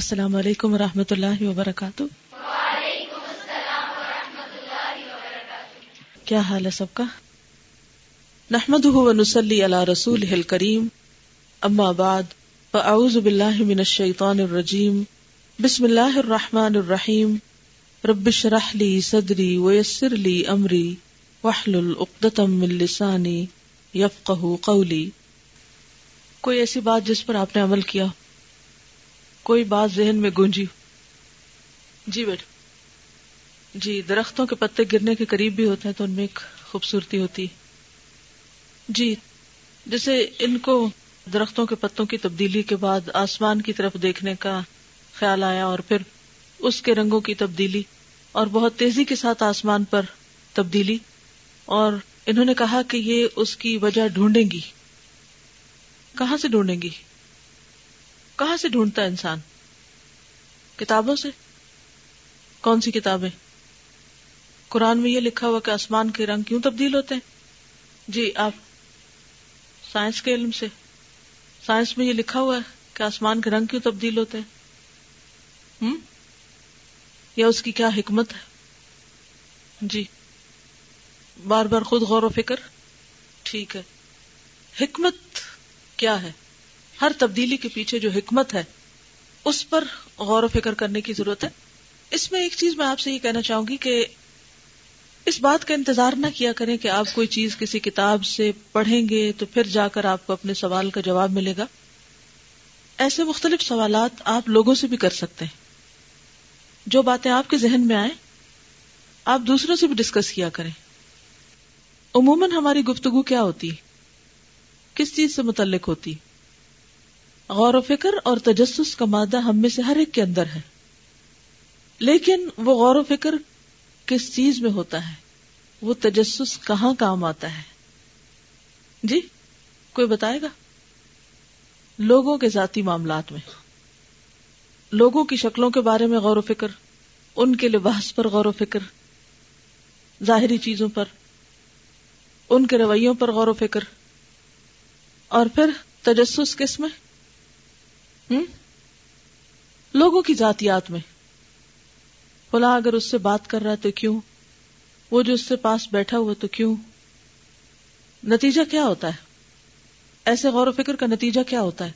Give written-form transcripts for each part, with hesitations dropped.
السلام علیکم ورحمۃ اللہ وبرکاتہ۔ وعلیکم السلام ورحمۃ اللہ وبرکاتہ۔ کیا حال ہے سب کا؟ نحمده ونصلی علی رسوله الکریم، اما بعد فاعوذ باللہ من الشیطان الرجیم، بسم اللہ الرحمن الرحیم، رب اشرح لی صدری ویسر لی امری واحلل عقدۃ من لسانی یفقہوا قولی۔ کوئی ایسی بات جس پر آپ نے عمل کیا، کوئی بات ذہن میں گونجی؟ جی بیٹا جی، درختوں کے پتے گرنے کے قریب بھی ہوتے ہیں تو ان میں ایک خوبصورتی ہوتی ہے۔ جی، جیسے ان کو درختوں کے پتوں کی تبدیلی کے بعد آسمان کی طرف دیکھنے کا خیال آیا، اور پھر اس کے رنگوں کی تبدیلی، اور بہت تیزی کے ساتھ آسمان پر تبدیلی، اور انہوں نے کہا کہ یہ اس کی وجہ ڈھونڈیں گی۔ کہاں سے ڈھونڈیں گی؟ کہاں سے ڈھونڈتا ہے انسان؟ کتابوں سے۔ کون سی کتابیں؟ قرآن میں یہ لکھا ہوا کہ آسمان کے رنگ کیوں تبدیل ہوتے ہیں؟ جی، آپ سائنس کے علم سے، سائنس میں یہ لکھا ہوا ہے کہ آسمان کے رنگ کیوں تبدیل ہوتے ہیں، یا اس کی کیا حکمت ہے؟ جی، بار بار خود غور و فکر۔ ٹھیک ہے، حکمت کیا ہے؟ ہر تبدیلی کے پیچھے جو حکمت ہے اس پر غور و فکر کرنے کی ضرورت ہے۔ اس میں ایک چیز میں آپ سے یہ کہنا چاہوں گی کہ اس بات کا انتظار نہ کیا کریں کہ آپ کوئی چیز کسی کتاب سے پڑھیں گے تو پھر جا کر آپ کو اپنے سوال کا جواب ملے گا۔ ایسے مختلف سوالات آپ لوگوں سے بھی کر سکتے ہیں۔ جو باتیں آپ کے ذہن میں آئیں آپ دوسروں سے بھی ڈسکس کیا کریں۔ عموماً ہماری گفتگو کیا ہوتی، کس چیز سے متعلق ہوتی؟ غور و فکر اور تجسس کا مادہ ہم میں سے ہر ایک کے اندر ہے، لیکن وہ غور و فکر کس چیز میں ہوتا ہے، وہ تجسس کہاں کام آتا ہے؟ جی، کوئی بتائے گا؟ لوگوں کے ذاتی معاملات میں، لوگوں کی شکلوں کے بارے میں غور و فکر، ان کے لباس پر غور و فکر، ظاہری چیزوں پر، ان کے رویوں پر غور و فکر، اور پھر تجسس کس میں؟ لوگوں کی ذاتیات میں۔ فلاں اگر اس سے بات کر رہا تو کیوں، وہ جو اس سے پاس بیٹھا ہوا تو کیوں؟ نتیجہ کیا ہوتا ہے؟ ایسے غور و فکر کا نتیجہ کیا ہوتا ہے؟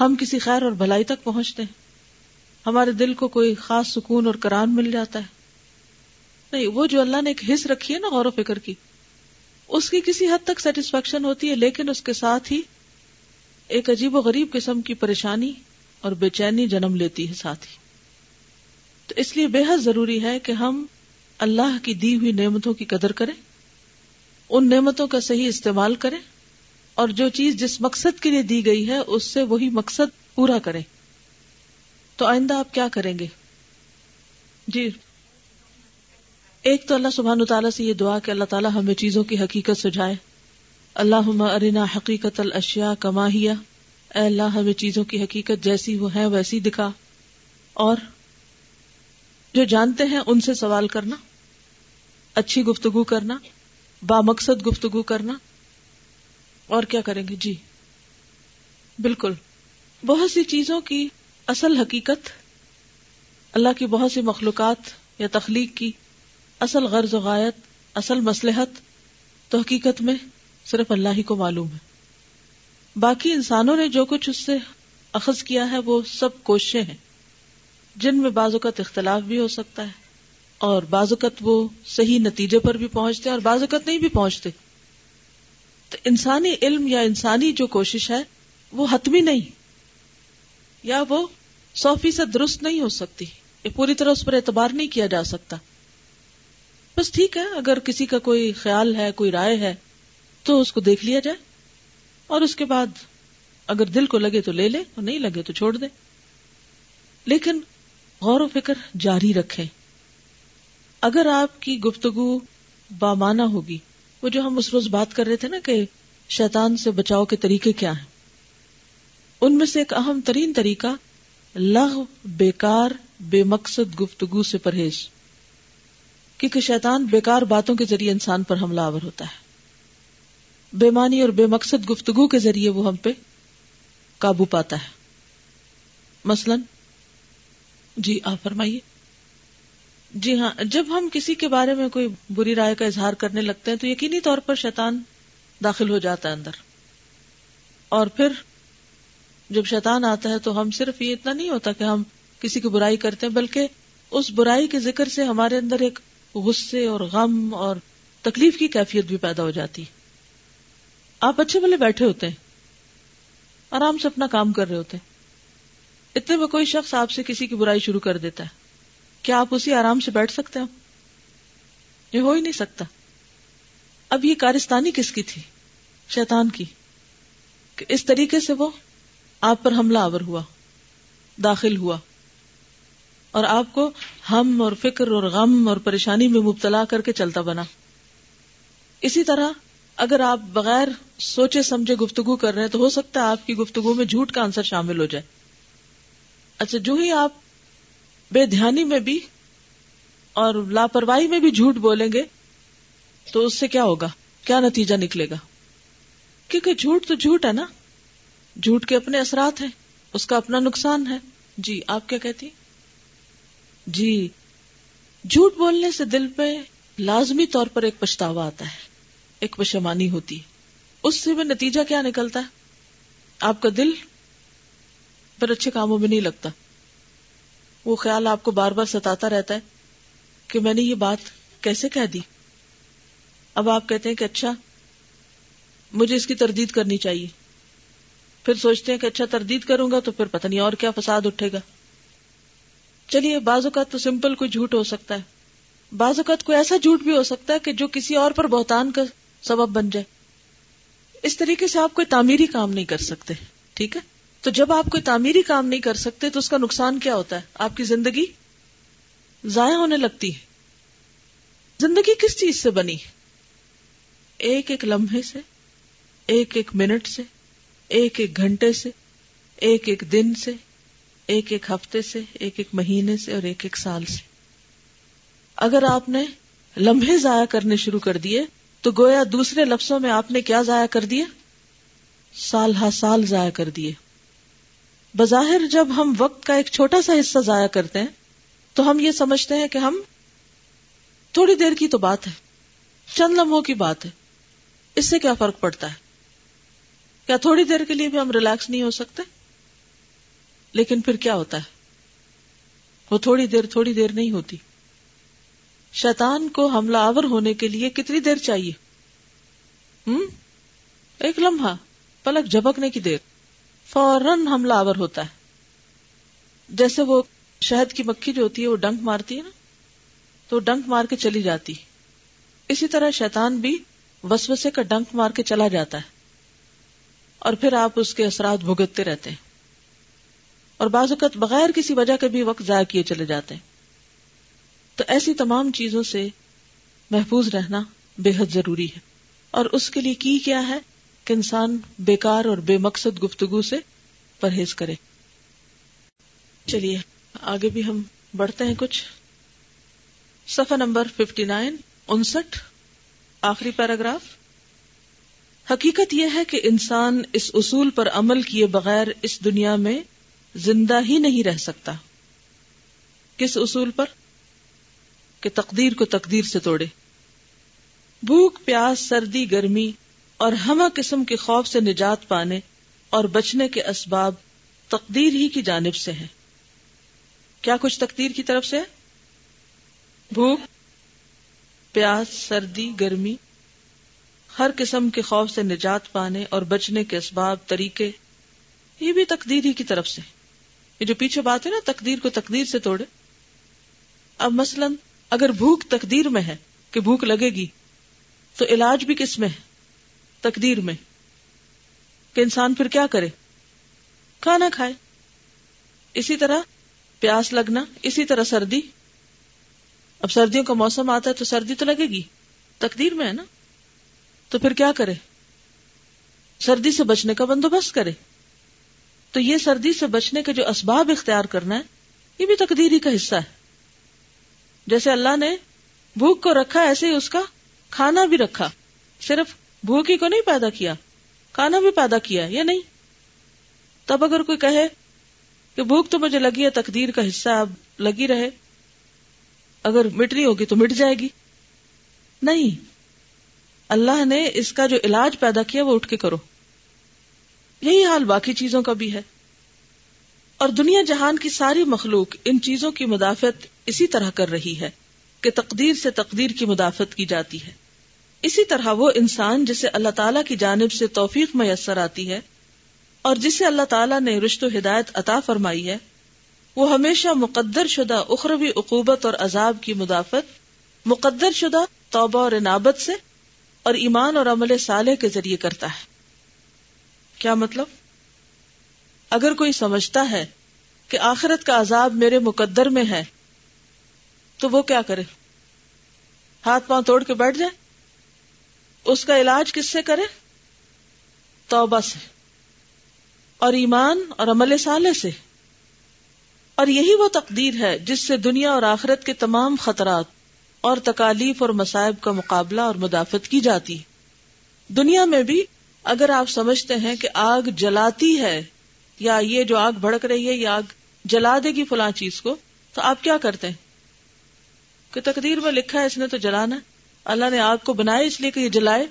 ہم کسی خیر اور بھلائی تک پہنچتے ہیں، ہمارے دل کو کوئی خاص سکون اور قرار مل جاتا ہے۔ نہیں، وہ جو اللہ نے ایک حص رکھی ہے نا غور و فکر کی، اس کی کسی حد تک سیٹسفیکشن ہوتی ہے، لیکن اس کے ساتھ ہی ایک عجیب و غریب قسم کی پریشانی اور بے چینی جنم لیتی ہے ساتھ ہی۔ تو اس لیے بے حد ضروری ہے کہ ہم اللہ کی دی ہوئی نعمتوں کی قدر کریں، ان نعمتوں کا صحیح استعمال کریں، اور جو چیز جس مقصد کے لیے دی گئی ہے اس سے وہی مقصد پورا کریں۔ تو آئندہ آپ کیا کریں گے؟ جی، ایک تو اللہ سبحانہ وتعالی سے یہ دعا کہ اللہ تعالی ہمیں چیزوں کی حقیقت سجائے۔ اللہم ارنا حقیقت الاشیاء کما ہی، اے اللہ ہمیں چیزوں کی حقیقت جیسی وہ ہے ویسی دکھا۔ اور جو جانتے ہیں ان سے سوال کرنا، اچھی گفتگو کرنا، بامقصد گفتگو کرنا، اور کیا کریں گے؟ جی بالکل، بہت سی چیزوں کی اصل حقیقت، اللہ کی بہت سی مخلوقات یا تخلیق کی اصل غرض و غایت، اصل مصلحت تو حقیقت میں صرف اللہ ہی کو معلوم ہے۔ باقی انسانوں نے جو کچھ اس سے اخذ کیا ہے وہ سب کوششیں ہیں، جن میں بعض اوقات اختلاف بھی ہو سکتا ہے، اور بعض اوقات وہ صحیح نتیجے پر بھی پہنچتے ہیں اور بعض اوقات نہیں بھی پہنچتے۔ تو انسانی علم یا انسانی جو کوشش ہے وہ حتمی نہیں، یا وہ 100% درست نہیں ہو سکتی، یہ پوری طرح اس پر اعتبار نہیں کیا جا سکتا۔ بس ٹھیک ہے، اگر کسی کا کوئی خیال ہے، کوئی رائے ہے، تو اس کو دیکھ لیا جائے، اور اس کے بعد اگر دل کو لگے تو لے لے اور نہیں لگے تو چھوڑ دے، لیکن غور و فکر جاری رکھیں۔ اگر آپ کی گفتگو بامعنی ہوگی، وہ جو ہم اس روز بات کر رہے تھے نا کہ شیطان سے بچاؤ کے طریقے کیا ہیں، ان میں سے ایک اہم ترین طریقہ لغو، بیکار، بے مقصد گفتگو سے پرہیز، کیونکہ شیطان بیکار باتوں کے ذریعے انسان پر حملہ آور ہوتا ہے۔ بے معنی اور بے مقصد گفتگو کے ذریعے وہ ہم پہ قابو پاتا ہے۔ مثلا جی آپ فرمائیے. جی ہاں, جب ہم کسی کے بارے میں کوئی بری رائے کا اظہار کرنے لگتے ہیں تو یقینی طور پر شیطان داخل ہو جاتا ہے اندر, اور پھر جب شیطان آتا ہے تو ہم صرف یہ اتنا نہیں ہوتا کہ ہم کسی کی برائی کرتے ہیں, بلکہ اس برائی کے ذکر سے ہمارے اندر ایک غصے اور غم اور تکلیف کی کیفیت بھی پیدا ہو جاتی ہے. آپ اچھے بھلے بیٹھے ہوتے ہیں, آرام سے اپنا کام کر رہے ہوتے ہیں, اتنے میں کوئی شخص آپ سے کسی کی برائی شروع کر دیتا ہے. کیا آپ اسی آرام سے بیٹھ سکتے ہیں؟ یہ ہو ہی نہیں سکتا. اب یہ کارستانی کس کی تھی؟ شیطان کی, کہ اس طریقے سے وہ آپ پر حملہ آور ہوا, داخل ہوا, اور آپ کو ہم اور فکر اور غم اور پریشانی میں مبتلا کر کے چلتا بنا. اسی طرح اگر آپ بغیر سوچے سمجھے گفتگو کر رہے ہیں تو ہو سکتا ہے آپ کی گفتگو میں جھوٹ کا آنسر شامل ہو جائے. اچھا, جو ہی آپ بے دھیانی میں بھی اور لاپرواہی میں بھی جھوٹ بولیں گے تو اس سے کیا ہوگا, کیا نتیجہ نکلے گا؟ کیونکہ جھوٹ تو جھوٹ ہے نا, جھوٹ کے اپنے اثرات ہیں, اس کا اپنا نقصان ہے. جی آپ کیا کہتی ہیں؟ جی, جھوٹ بولنے سے دل پہ لازمی طور پر ایک پچھتاوا آتا ہے, ایک پشیمانی ہوتی ہے. اس سے بھی نتیجہ کیا نکلتا ہے؟ آپ کا دل پر اچھے کاموں میں نہیں لگتا. وہ خیال آپ کو بار بار ستاتا رہتا ہے کہ میں نے یہ بات کیسے کہہ دی. اب آپ کہتے ہیں کہ اچھا مجھے اس کی تردید کرنی چاہیے, پھر سوچتے ہیں کہ اچھا تردید کروں گا تو پھر پتہ نہیں اور کیا فساد اٹھے گا. چلیے, بعض اوقات تو سمپل کوئی جھوٹ ہو سکتا ہے, بعض اوقات کوئی ایسا جھوٹ بھی ہو سکتا ہے کہ جو کسی اور پر بہتان کا سبب بن جائے. اس طریقے سے آپ کوئی تعمیری کام نہیں کر سکتے, ٹھیک ہے؟ تو جب آپ کوئی تعمیری کام نہیں کر سکتے تو اس کا نقصان کیا ہوتا ہے؟ آپ کی زندگی ضائع ہونے لگتی ہے. زندگی کس چیز سے بنی؟ ایک ایک لمحے سے, ایک ایک منٹ سے, ایک ایک گھنٹے سے, ایک ایک دن سے, ایک ایک ہفتے سے, ایک ایک مہینے سے, اور ایک ایک سال سے. اگر آپ نے لمحے ضائع کرنے شروع کر دیے تو گویا دوسرے لفظوں میں آپ نے کیا ضائع کر دیا؟ سال ہا سال ضائع کر دیے. بظاہر جب ہم وقت کا ایک چھوٹا سا حصہ ضائع کرتے ہیں تو ہم یہ سمجھتے ہیں کہ ہم تھوڑی دیر کی تو بات ہے, چند لمحوں کی بات ہے, اس سے کیا فرق پڑتا ہے, کیا تھوڑی دیر کے لیے بھی ہم ریلیکس نہیں ہو سکتے؟ لیکن پھر کیا ہوتا ہے؟ وہ تھوڑی دیر نہیں ہوتی. شیطان کو حملہ آور ہونے کے لیے کتنی دیر چاہیے؟ ایک لمحہ, پلک جھپکنے کی دیر, فوراً حملہ آور ہوتا ہے. جیسے وہ شہد کی مکھی جو ہوتی ہے وہ ڈنک مارتی ہے نا, تو ڈنک مار کے چلی جاتی. اسی طرح شیطان بھی وسوسے کا ڈنک مار کے چلا جاتا ہے, اور پھر آپ اس کے اثرات بھگتتے رہتے ہیں, اور بعض اوقات بغیر کسی وجہ کے بھی وقت ضائع کیے چلے جاتے ہیں. تو ایسی تمام چیزوں سے محفوظ رہنا بے حد ضروری ہے, اور اس کے لیے کی کیا ہے کہ انسان بیکار اور بے مقصد گفتگو سے پرہیز کرے. چلیے آگے بھی ہم بڑھتے ہیں کچھ. صفحہ نمبر 59, 59, آخری پیراگراف. حقیقت یہ ہے کہ انسان اس اصول پر عمل کیے بغیر اس دنیا میں زندہ ہی نہیں رہ سکتا. کس اصول پر؟ کہ تقدیر کو تقدیر سے توڑے. بھوک, پیاس, سردی, گرمی اور ہمہ قسم کے خوف سے نجات پانے اور بچنے کے اسباب تقدیر ہی کی جانب سے ہیں. کیا کچھ تقدیر کی طرف سے؟ بھوک, پیاس, سردی, گرمی, ہر قسم کے خوف سے نجات پانے اور بچنے کے اسباب, طریقے, یہ بھی تقدیر ہی کی طرف سے. یہ جو پیچھے بات ہے نا, تقدیر کو تقدیر سے توڑے. اب مثلا اگر بھوک تقدیر میں ہے کہ بھوک لگے گی, تو علاج بھی کس میں ہے؟ تقدیر میں. کہ انسان پھر کیا کرے؟ کھانا کھائے. اسی طرح پیاس لگنا, اسی طرح سردی. اب سردیوں کا موسم آتا ہے تو سردی تو لگے گی, تقدیر میں ہے نا, تو پھر کیا کرے؟ سردی سے بچنے کا بندوبست کرے. تو یہ سردی سے بچنے کے جو اسباب اختیار کرنا ہے, یہ بھی تقدیری کا حصہ ہے. جیسے اللہ نے بھوک کو رکھا, ایسے ہی اس کا کھانا بھی رکھا. صرف بھوک ہی کو نہیں پیدا کیا, کھانا بھی پیدا کیا, یا نہیں؟ تب اگر کوئی کہے کہ بھوک تو مجھے لگی ہے، تقدیر کا حصہ اب لگی رہے، اگر مٹنی ہوگی تو مٹ جائے گی، نہیں، اللہ نے اس کا جو علاج پیدا کیا وہ اٹھ کے کرو. یہی حال باقی چیزوں کا بھی ہے، اور دنیا جہان کی ساری مخلوق ان چیزوں کی مدافعت اسی طرح کر رہی ہے کہ تقدیر سے تقدیر کی مدافعت کی جاتی ہے. اسی طرح وہ انسان جسے اللہ تعالیٰ کی جانب سے توفیق میسر آتی ہے اور جسے اللہ تعالیٰ نے رشد و ہدایت عطا فرمائی ہے، وہ ہمیشہ مقدر شدہ اخروی عقوبت اور عذاب کی مدافعت مقدر شدہ توبہ اور انابت سے اور ایمان اور عمل صالح کے ذریعے کرتا ہے. کیا مطلب؟ اگر کوئی سمجھتا ہے کہ آخرت کا عذاب میرے مقدر میں ہے تو وہ کیا کرے؟ ہاتھ پاؤں توڑ کے بیٹھ جائے؟ اس کا علاج کس سے کرے؟ توبہ سے اور ایمان اور عمل صالح سے. اور یہی وہ تقدیر ہے جس سے دنیا اور آخرت کے تمام خطرات اور تکالیف اور مصائب کا مقابلہ اور مدافعت کی جاتی. دنیا میں بھی اگر آپ سمجھتے ہیں کہ آگ جلاتی ہے یا یہ جو آگ بھڑک رہی ہے یا آگ جلا دے گی فلاں چیز کو، تو آپ کیا کرتے ہیں کہ تقدیر میں لکھا ہے اس نے تو جلانا، اللہ نے آگ کو بنایا اس لیے کہ یہ جلائے،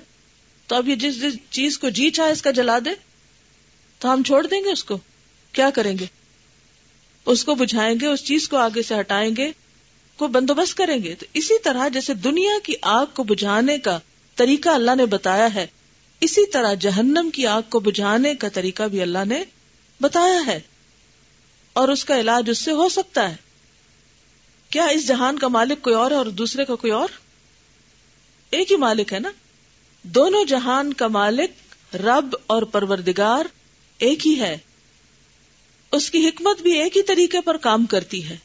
تو اب یہ جس جس چیز کو جی چاہے اس کا جلا دے تو ہم چھوڑ دیں گے اس کو؟ کیا کریں گے؟ اس کو بجھائیں گے، اس چیز کو آگے سے ہٹائیں گے، کو بندوبست کریں گے. تو اسی طرح جیسے دنیا کی آگ کو بجھانے کا طریقہ اللہ نے بتایا ہے، اسی طرح جہنم کی آگ کو بجھانے کا طریقہ بھی اللہ نے بتایا ہے، اور اس کا علاج اس سے ہو سکتا ہے. کیا اس جہان کا مالک کوئی اور ہے اور دوسرے کا کوئی اور؟ ایک ہی مالک ہے نا. دونوں جہان کا مالک رب اور پروردگار ایک ہی ہے. اس کی حکمت بھی ایک ہی طریقے پر کام کرتی ہے.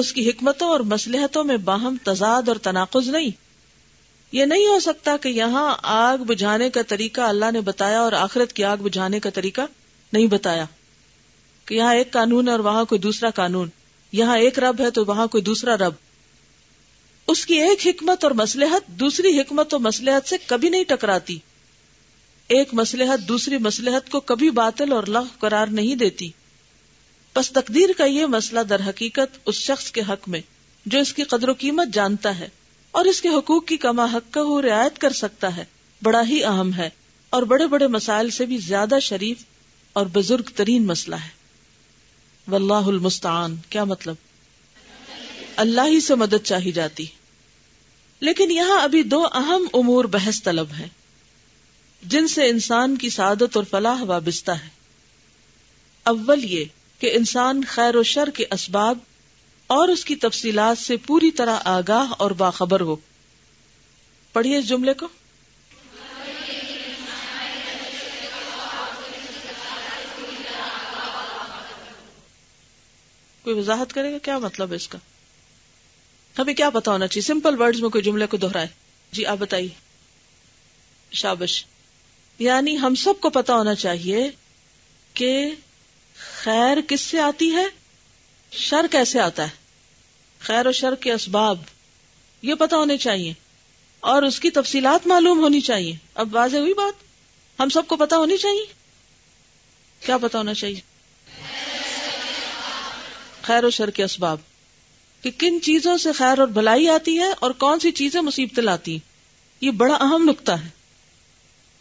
اس کی حکمتوں اور مصلحتوں میں باہم تضاد اور تناقض نہیں. یہ نہیں ہو سکتا کہ یہاں آگ بجھانے کا طریقہ اللہ نے بتایا اور آخرت کی آگ بجھانے کا طریقہ نہیں بتایا، کہ یہاں ایک قانون ہے اور وہاں کوئی دوسرا قانون، یہاں ایک رب ہے تو وہاں کوئی دوسرا رب. اس کی ایک حکمت اور مصلحت دوسری حکمت اور مصلحت سے کبھی نہیں ٹکراتی، ایک مصلحت دوسری مصلحت کو کبھی باطل اور لغو قرار نہیں دیتی. پس تقدیر کا یہ مسئلہ در حقیقت اس شخص کے حق میں جو اس کی قدر و قیمت جانتا ہے اور اس کے حقوق کی کما حق کا رعایت کر سکتا ہے، بڑا ہی اہم ہے اور بڑے بڑے مسائل سے بھی زیادہ شریف اور بزرگ ترین مسئلہ ہے. واللہ المستعان. کیا مطلب؟ اللہ ہی سے مدد چاہی جاتی. لیکن یہاں ابھی دو اہم امور بحث طلب ہیں جن سے انسان کی سعادت اور فلاح وابستہ ہے. اول یہ کہ انسان خیر و شر کے اسباب اور اس کی تفصیلات سے پوری طرح آگاہ اور باخبر ہو. پڑھیے اس جملے کو. کوئی وضاحت کرے گا کیا مطلب ہے اس کا؟ ہمیں کیا پتا ہونا چاہیے؟ سمپل ورڈز میں کوئی جملے کو دہرائے. جی آپ بتائیے. شابش. یعنی ہم سب کو پتا ہونا چاہیے کہ خیر کس سے آتی ہے، شر کیسے آتا ہے، خیر و شر کے اسباب یہ پتہ ہونے چاہیے اور اس کی تفصیلات معلوم ہونی چاہیے. اب واضح ہوئی بات؟ ہم سب کو پتہ ہونی چاہیے. کیا پتہ ہونا چاہیے؟ خیر و شر کے اسباب، کہ کن چیزوں سے خیر اور بھلائی آتی ہے اور کون سی چیزیں مصیبت لاتی ہیں. یہ بڑا اہم نقطہ ہے،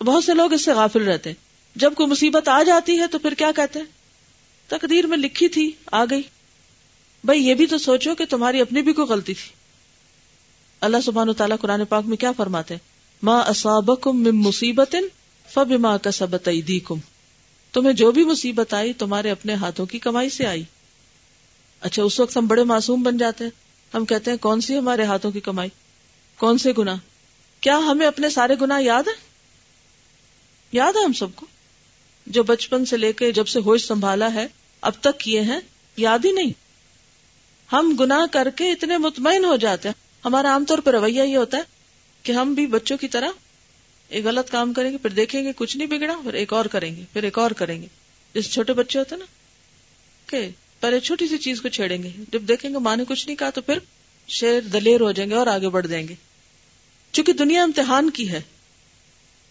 بہت سے لوگ اس سے غافل رہتے ہیں. جب کوئی مصیبت آ جاتی ہے تو پھر کیا کہتے ہیں؟ تقدیر میں لکھی تھی، آ گئی. بھائی یہ بھی تو سوچو کہ تمہاری اپنی بھی کوئی غلطی تھی. اللہ سبحانہ وتعالیٰ قرآن پاک میں کیا فرماتے ہیں؟ ما اصابکم من مصیبت فبما کسبت ایدیکم. تمہیں جو بھی مصیبت آئی تمہارے اپنے ہاتھوں کی کمائی سے آئی. اچھا اس وقت ہم بڑے معصوم بن جاتے ہیں، ہم کہتے ہیں کون سی ہمارے ہاتھوں کی کمائی، کون سے گناہ. کیا ہمیں اپنے سارے گناہ یاد ہیں؟ یاد ہے ہم سب کو، جو بچپن سے لے کے جب سے ہوش سنبھالا ہے اب تک کیے ہیں؟ یاد ہی نہیں. ہم گناہ کر کے اتنے مطمئن ہو جاتے ہیں. ہمارا عام طور پر رویہ یہ ہوتا ہے کہ ہم بھی بچوں کی طرح ایک غلط کام کریں گے، پھر دیکھیں گے کچھ نہیں بگڑا، پھر ایک اور کریں گے، پھر ایک اور کریں گے. جس چھوٹے بچے ہوتے ہیں نا کہ پہلے چھوٹی سی چیز کو چھیڑیں گے، جب دیکھیں گے ماں نے کچھ نہیں کہا تو پھر شیر دلیر ہو جائیں گے اور آگے بڑھ جائیں گے. چونکہ دنیا امتحان کی ہے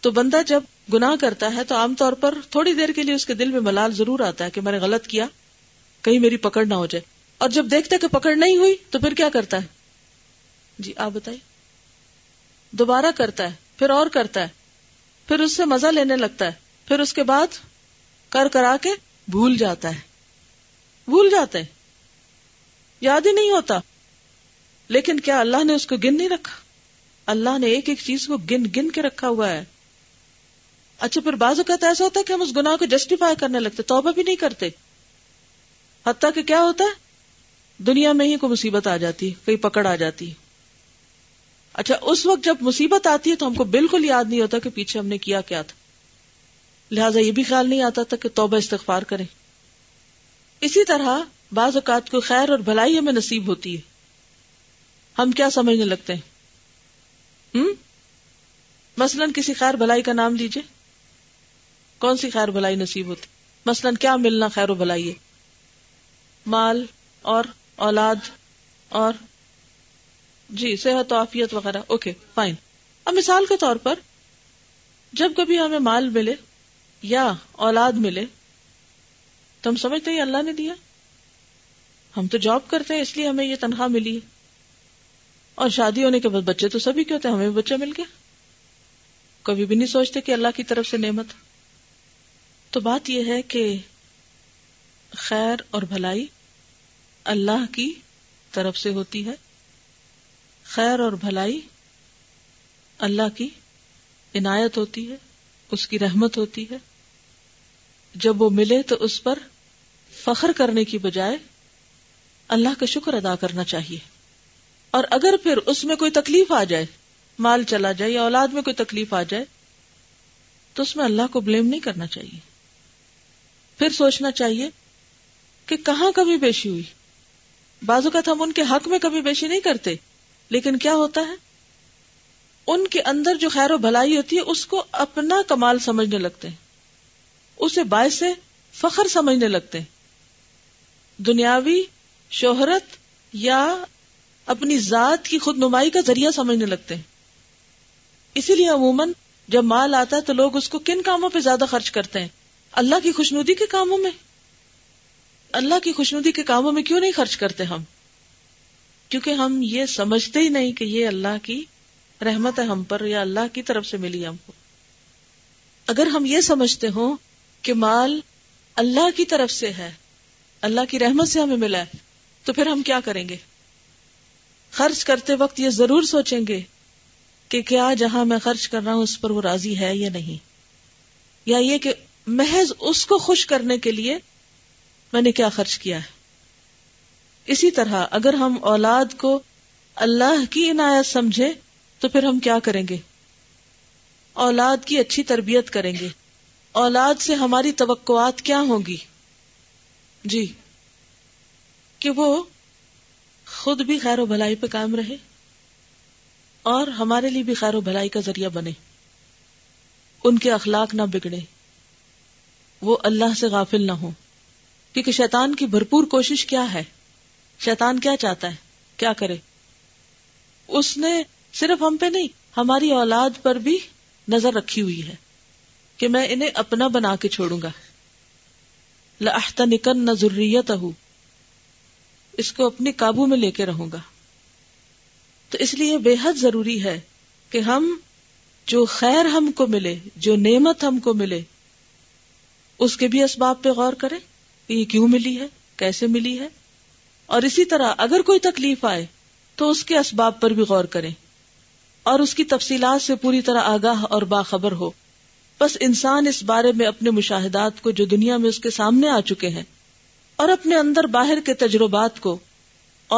تو بندہ جب گناہ کرتا ہے تو عام طور پر تھوڑی دیر کے لیے اس کے دل میں ملال ضرور آتا ہے کہ میں نے غلط کیا، کہیں میری پکڑ نہ ہو جائے. اور جب دیکھتا کہ پکڑ نہیں ہوئی تو پھر کیا کرتا ہے؟ جی آپ بتائیے. دوبارہ کرتا ہے، پھر اور کرتا ہے، پھر اس سے مزہ لینے لگتا ہے، پھر اس کے بعد کر کرا کے بھول جاتا ہے، بھول جاتے ہیں، یاد ہی نہیں ہوتا. لیکن کیا اللہ نے اس کو گن نہیں رکھا؟ اللہ نے ایک ایک چیز کو گن گن کے رکھا ہوا ہے. اچھا پھر بعض اوقات ایسا ہوتا ہے کہ ہم اس گناہ کو جسٹیفائی کرنے لگتے، توبہ بھی نہیں کرتے، حتیٰ کہ کیا ہوتا ہے دنیا میں ہی کوئی مصیبت آ جاتی، کوئی پکڑ آ جاتی. اچھا اس وقت جب مصیبت آتی ہے تو ہم کو بالکل یاد نہیں ہوتا کہ پیچھے ہم نے کیا کیا تھا، لہٰذا یہ بھی خیال نہیں آتا تھا کہ توبہ استغفار کریں. اسی طرح بعض اوقات کو خیر اور بھلائی ہمیں نصیب ہوتی ہے، ہم کیا سمجھنے لگتے ہیں مثلا کسی خیر بھلائی کا نام لیجئے، کون سی خیر بھلائی نصیب ہوتی؟ مثلا کیا ملنا خیر و بھلائی ہے؟ مال اور اولاد اور جی صحت و عافیت وغیرہ. Okay fine. اب مثال کے طور پر جب کبھی ہمیں مال ملے یا اولاد ملے تو ہم سمجھتے ہیں اللہ نے دیا، ہم تو جاب کرتے ہیں اس لیے ہمیں یہ تنخواہ ملی ہے، اور شادی ہونے کے بعد بچے تو سبھی کے ہوتے ہیں، ہمیں بھی بچے مل گئے، کبھی بھی نہیں سوچتے کہ اللہ کی طرف سے نعمت. تو بات یہ ہے کہ خیر اور بھلائی اللہ کی طرف سے ہوتی ہے، خیر اور بھلائی اللہ کی عنایت ہوتی ہے، اس کی رحمت ہوتی ہے. جب وہ ملے تو اس پر فخر کرنے کی بجائے اللہ کا شکر ادا کرنا چاہیے. اور اگر پھر اس میں کوئی تکلیف آ جائے، مال چلا جائے یا اولاد میں کوئی تکلیف آ جائے، تو اس میں اللہ کو بلیم نہیں کرنا چاہیے. پھر سوچنا چاہیے کہ کہاں کمی بیشی ہوئی. بعض اوقات ہم ان کے حق میں کمی بیشی نہیں کرتے، لیکن کیا ہوتا ہے ان کے اندر جو خیر و بھلائی ہوتی ہے اس کو اپنا کمال سمجھنے لگتے ہیں، اسے باعث فخر سمجھنے لگتے ہیں. دنیاوی شہرت یا اپنی ذات کی خود نمائی کا ذریعہ سمجھنے لگتے ہیں. اسی لیے عموماً جب مال آتا ہے تو لوگ اس کو کن کاموں پہ زیادہ خرچ کرتے ہیں؟ اللہ کی خوشنودی کے کاموں میں. اللہ کی خوشنودی کے کاموں میں کیوں نہیں خرچ کرتے ہم؟ کیونکہ ہم یہ سمجھتے ہی نہیں کہ یہ اللہ کی رحمت ہے ہم پر یا اللہ کی طرف سے ملی ہم کو. اگر ہم یہ سمجھتے ہوں کہ مال اللہ کی طرف سے ہے، اللہ کی رحمت سے ہمیں ملا ہے، تو پھر ہم کیا کریں گے؟ خرچ کرتے وقت یہ ضرور سوچیں گے کہ کیا جہاں میں خرچ کر رہا ہوں اس پر وہ راضی ہے یا نہیں، یا یہ کہ محض اس کو خوش کرنے کے لیے میں نے کیا خرچ کیا ہے. اسی طرح اگر ہم اولاد کو اللہ کی عنایت سمجھیں تو پھر ہم کیا کریں گے؟ اولاد کی اچھی تربیت کریں گے. اولاد سے ہماری توقعات کیا ہوں گی؟ جی کہ وہ خود بھی خیر و بھلائی پہ قائم رہے اور ہمارے لیے بھی خیر و بھلائی کا ذریعہ بنے، ان کے اخلاق نہ بگڑے، وہ اللہ سے غافل نہ ہوں. کیونکہ شیطان کی بھرپور کوشش کیا ہے؟ شیطان کیا چاہتا ہے، کیا کرے؟ اس نے صرف ہم پہ نہیں، ہماری اولاد پر بھی نظر رکھی ہوئی ہے کہ میں انہیں اپنا بنا کے چھوڑوں گا. لَأَحْتَنِكَنَّ ذُرِّيَّتَهُ، اس کو اپنے قابو میں لے کے رہوں گا. تو اس لیے بے حد ضروری ہے کہ ہم جو خیر ہم کو ملے، جو نعمت ہم کو ملے، اس کے بھی اسباب پہ غور کریں کہ یہ کیوں ملی ہے، کیسے ملی ہے. اور اسی طرح اگر کوئی تکلیف آئے تو اس کے اسباب پر بھی غور کریں اور اس کی تفصیلات سے پوری طرح آگاہ اور باخبر ہو. بس انسان اس بارے میں اپنے مشاہدات کو جو دنیا میں اس کے سامنے آ چکے ہیں اور اپنے اندر باہر کے تجربات کو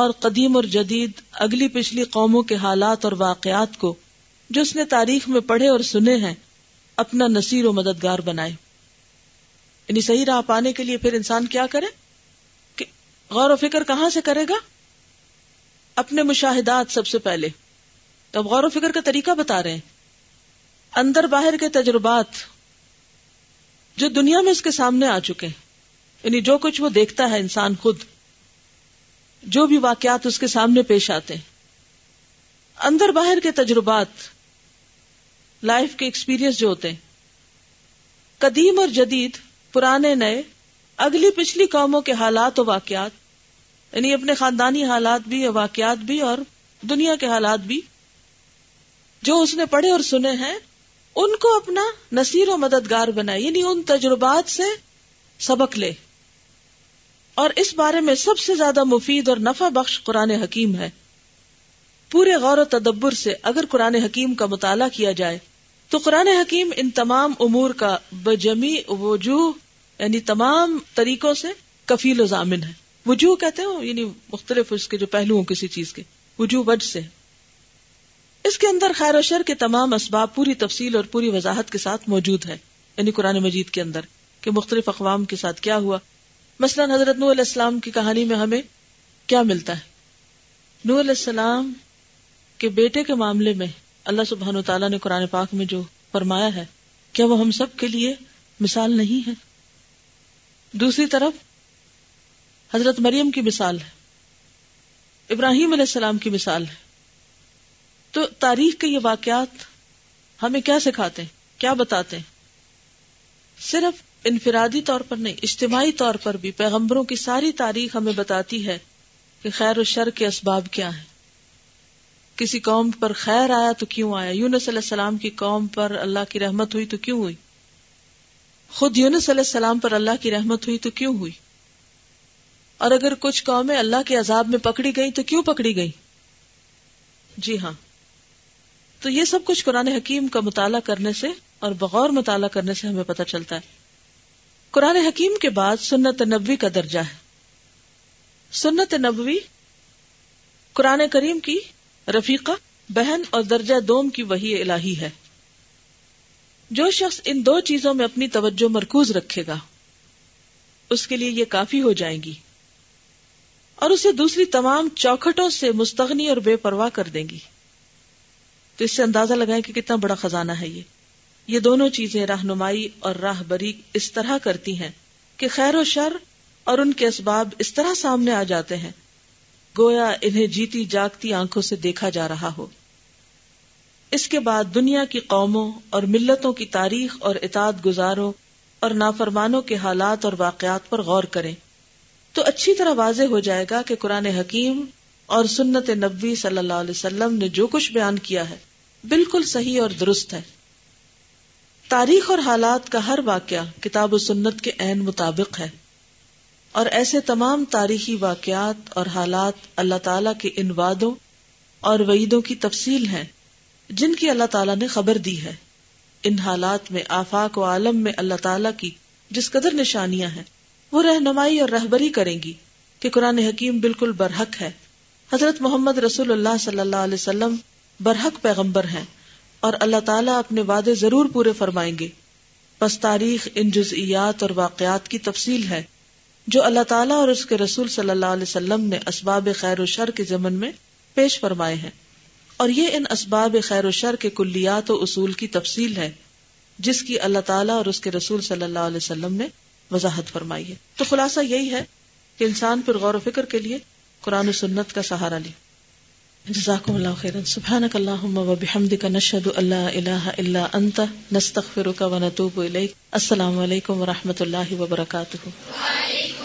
اور قدیم اور جدید، اگلی پچھلی قوموں کے حالات اور واقعات کو جو اس نے تاریخ میں پڑھے اور سنے ہیں، اپنا نصیر و مددگار بنائے. یعنی صحیح راہ پانے کے لیے پھر انسان کیا کرے؟ کہ غور و فکر کہاں سے کرے گا؟ اپنے مشاہدات سب سے پہلے. تو غور و فکر کا طریقہ بتا رہے ہیں، اندر باہر کے تجربات جو دنیا میں اس کے سامنے آ چکے ہیں، یعنی جو کچھ وہ دیکھتا ہے انسان خود، جو بھی واقعات اس کے سامنے پیش آتے ہیں، اندر باہر کے تجربات، لائف کے ایکسپیرینس جو ہوتے ہیں، قدیم اور جدید، پرانے نئے، اگلی پچھلی قوموں کے حالات و واقعات، یعنی اپنے خاندانی حالات بھی، واقعات بھی، اور دنیا کے حالات بھی جو اس نے پڑھے اور سنے ہیں، ان کو اپنا نصیر و مددگار بنائے، یعنی ان تجربات سے سبق لے۔ اور اس بارے میں سب سے زیادہ مفید اور نفع بخش قرآن حکیم ہے۔ پورے غور و تدبر سے اگر قرآن حکیم کا مطالعہ کیا جائے تو قرآن حکیم ان تمام امور کا بجمیع وجوہ، یعنی تمام طریقوں سے کفیل و ضامن ہے۔ وجوہ کہتے ہیں یعنی مختلف اس کے جو پہلو ہوں کسی چیز کے، وجوہ وجہ سے۔ اس کے اندر خیر و شر کے تمام اسباب پوری تفصیل اور پوری وضاحت کے ساتھ موجود ہے، یعنی قرآن مجید کے اندر کہ مختلف اقوام کے ساتھ کیا ہوا۔ مثلا حضرت نوح علیہ السلام کی کہانی میں ہمیں کیا ملتا ہے؟ نوح علیہ السلام کے بیٹے کے معاملے میں اللہ سبحانہ وتعالیٰ نے قرآن پاک میں جو فرمایا ہے، کیا وہ ہم سب کے لیے مثال نہیں ہے؟ دوسری طرف حضرت مریم کی مثال ہے، ابراہیم علیہ السلام کی مثال ہے۔ تو تاریخ کے یہ واقعات ہمیں کیا سکھاتے ہیں، کیا بتاتے ہیں؟ صرف انفرادی طور پر نہیں، اجتماعی طور پر بھی پیغمبروں کی ساری تاریخ ہمیں بتاتی ہے کہ خیر و شر کے اسباب کیا ہیں، کسی قوم پر خیر آیا تو کیوں آیا۔ یونس علیہ السلام کی قوم پر اللہ کی رحمت ہوئی تو کیوں ہوئی، خود یونس علیہ السلام پر اللہ کی رحمت ہوئی تو کیوں ہوئی، اور اگر کچھ قومیں اللہ کے عذاب میں پکڑی گئی تو کیوں پکڑی گئی۔ جی ہاں، تو یہ سب کچھ قرآن حکیم کا مطالعہ کرنے سے اور بغور مطالعہ کرنے سے ہمیں پتہ چلتا ہے۔ قرآن حکیم کے بعد سنت نبوی کا درجہ ہے۔ سنت نبوی قرآن کریم کی رفیقہ، بہن اور درجہ دوم کی وحی الہی ہے۔ جو شخص ان دو چیزوں میں اپنی توجہ مرکوز رکھے گا اس کے لیے یہ کافی ہو جائیں گی اور اسے دوسری تمام چوکھٹوں سے مستغنی اور بے پرواہ کر دیں گی۔ تو اس سے اندازہ لگائیں کہ کتنا بڑا خزانہ ہے یہ دونوں چیزیں رہنمائی اور راہبری اس طرح کرتی ہیں کہ خیر و شر اور ان کے اسباب اس طرح سامنے آ جاتے ہیں گویا انہیں جیتی جاگتی آنکھوں سے دیکھا جا رہا ہو۔ اس کے بعد دنیا کی قوموں اور ملتوں کی تاریخ اور اطاعت گزاروں اور نافرمانوں کے حالات اور واقعات پر غور کریں تو اچھی طرح واضح ہو جائے گا کہ قرآن حکیم اور سنت نبوی صلی اللہ علیہ وسلم نے جو کچھ بیان کیا ہے بالکل صحیح اور درست ہے۔ تاریخ اور حالات کا ہر واقعہ کتاب و سنت کے عین مطابق ہے، اور ایسے تمام تاریخی واقعات اور حالات اللہ تعالیٰ کے ان وعدوں اور وعیدوں کی تفصیل ہیں جن کی اللہ تعالیٰ نے خبر دی ہے۔ ان حالات میں آفاق و عالم میں اللہ تعالیٰ کی جس قدر نشانیاں ہیں وہ رہنمائی اور رہبری کریں گی کہ قرآن حکیم بالکل برحق ہے۔ حضرت محمد رسول اللہ صلی اللہ علیہ وسلم برحق پیغمبر ہیں اور اللہ تعالیٰ اپنے وعدے ضرور پورے فرمائیں گے۔ پس تاریخ ان جزئیات اور واقعات کی تفصیل ہے جو اللہ تعالیٰ اور اس کے رسول صلی اللہ علیہ وسلم نے اسباب خیر و شر کے ضمن میں پیش فرمائے ہیں، اور یہ ان اسباب خیر و شر کے کلیات و اصول کی تفصیل ہے جس کی اللہ تعالیٰ اور اس کے رسول صلی اللہ علیہ وسلم نے وضاحت فرمائی ہے۔ تو خلاصہ یہی ہے کہ انسان پر غور و فکر کے لیے قرآن و سنت کا سہارا لے۔ جزاکم اللہ خیرا۔ سبحانک اللہم و بحمدک، نشہد ان لا الہ الا انت، نستغفرک و نتوب الیک۔ السلام علیکم و رحمۃ اللہ وبرکاتہ۔